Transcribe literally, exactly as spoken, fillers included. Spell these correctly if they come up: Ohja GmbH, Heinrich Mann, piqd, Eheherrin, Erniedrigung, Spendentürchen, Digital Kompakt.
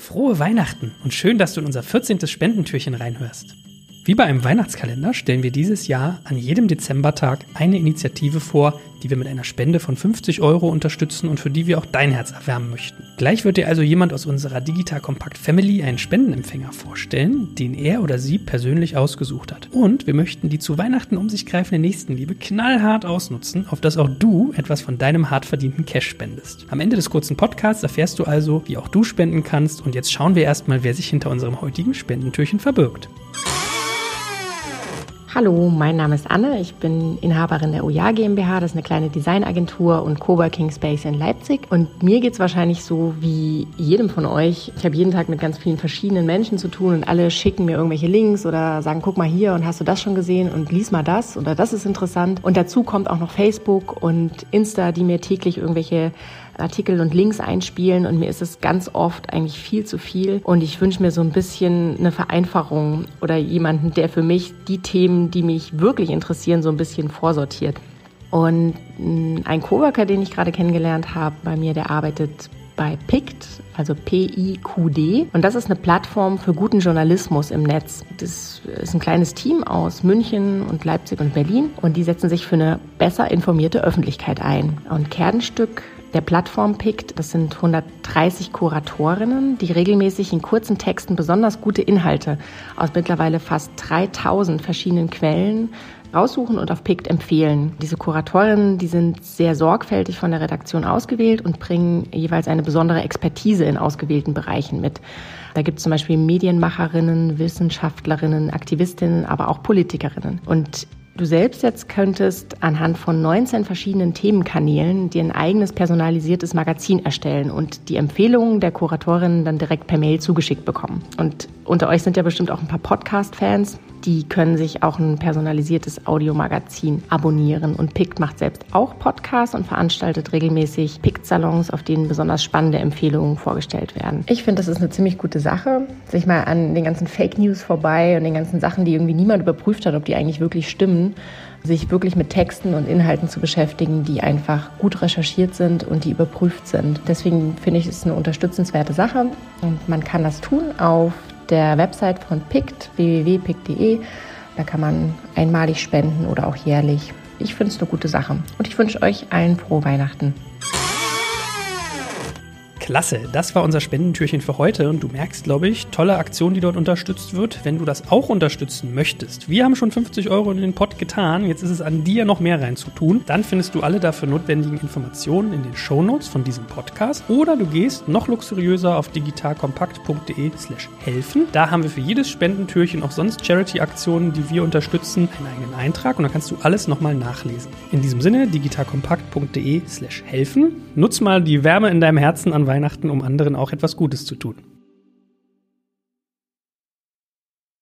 frohe Weihnachten und schön, dass du in unser vierzehntes Spendentürchen reinhörst. Wie bei einem Weihnachtskalender stellen wir dieses Jahr an jedem Dezembertag eine Initiative vor, die wir mit einer Spende von fünfzig Euro unterstützen und für die wir auch dein Herz erwärmen möchten. Gleich wird dir also jemand aus unserer Digital Kompakt Family einen Spendenempfänger vorstellen, den er oder sie persönlich ausgesucht hat. Und wir möchten die zu Weihnachten um sich greifende Nächstenliebe knallhart ausnutzen, auf dass auch du etwas von deinem hart verdienten Cash spendest. Am Ende des kurzen Podcasts erfährst du also, wie auch du spenden kannst, und jetzt schauen wir erstmal, wer sich hinter unserem heutigen Spendentürchen verbirgt. Hallo, mein Name ist Anne, ich bin Inhaberin der Ohja GmbH, das ist eine kleine Designagentur und Coworking Space in Leipzig, und mir geht's wahrscheinlich so wie jedem von euch. Ich habe jeden Tag mit ganz vielen verschiedenen Menschen zu tun und alle schicken mir irgendwelche Links oder sagen, guck mal hier und hast du das schon gesehen und lies mal das oder das ist interessant, und dazu kommt auch noch Facebook und Insta, die mir täglich irgendwelche Artikel und Links einspielen, und mir ist es ganz oft eigentlich viel zu viel, und ich wünsche mir so ein bisschen eine Vereinfachung oder jemanden, der für mich die Themen, die mich wirklich interessieren, so ein bisschen vorsortiert. Und ein Coworker, den ich gerade kennengelernt habe bei mir, der arbeitet bei piqd, also P I Q D, und das ist eine Plattform für guten Journalismus im Netz. Das ist ein kleines Team aus München und Leipzig und Berlin, und die setzen sich für eine besser informierte Öffentlichkeit ein. Und Kernstück der Plattform piqd, das sind hundertdreißig Kuratorinnen, die regelmäßig in kurzen Texten besonders gute Inhalte aus mittlerweile fast dreitausend verschiedenen Quellen raussuchen und auf piqd empfehlen. Diese Kuratorinnen, die sind sehr sorgfältig von der Redaktion ausgewählt und bringen jeweils eine besondere Expertise in ausgewählten Bereichen mit. Da gibt es zum Beispiel Medienmacherinnen, Wissenschaftlerinnen, Aktivistinnen, aber auch Politikerinnen. Und du selbst jetzt könntest anhand von neunzehn verschiedenen Themenkanälen dir ein eigenes personalisiertes Magazin erstellen und die Empfehlungen der Kuratorinnen dann direkt per Mail zugeschickt bekommen. Und unter euch sind ja bestimmt auch ein paar Podcast-Fans, die können sich auch ein personalisiertes Audiomagazin abonnieren. Und piqd macht selbst auch Podcasts und veranstaltet regelmäßig piqd-Salons, auf denen besonders spannende Empfehlungen vorgestellt werden. Ich finde, das ist eine ziemlich gute Sache, sich mal an den ganzen Fake News vorbei und den ganzen Sachen, die irgendwie niemand überprüft hat, ob die eigentlich wirklich stimmen, sich wirklich mit Texten und Inhalten zu beschäftigen, die einfach gut recherchiert sind und die überprüft sind. Deswegen finde ich, es ist eine unterstützenswerte Sache, und man kann das tun auf der Website von piqd, w w w punkt piqd punkt d e. Da kann man einmalig spenden oder auch jährlich. Ich finde es eine gute Sache, und ich wünsche euch allen frohe Weihnachten. Klasse, das war unser Spendentürchen für heute, und du merkst, glaube ich, tolle Aktion, die dort unterstützt wird, wenn du das auch unterstützen möchtest. Wir haben schon fünfzig Euro in den Pott getan, jetzt ist es an dir, noch mehr reinzutun. Dann findest du alle dafür notwendigen Informationen in den Shownotes von diesem Podcast, oder du gehst noch luxuriöser auf digitalkompakt punkt d e slash helfen. Da haben wir für jedes Spendentürchen, auch sonst Charity-Aktionen, die wir unterstützen, einen eigenen Eintrag, und da kannst du alles nochmal nachlesen. In diesem Sinne, digitalkompakt punkt d e slash helfen. Nutz mal die Wärme in deinem Herzen an Weihnachten, um anderen auch etwas Gutes zu tun.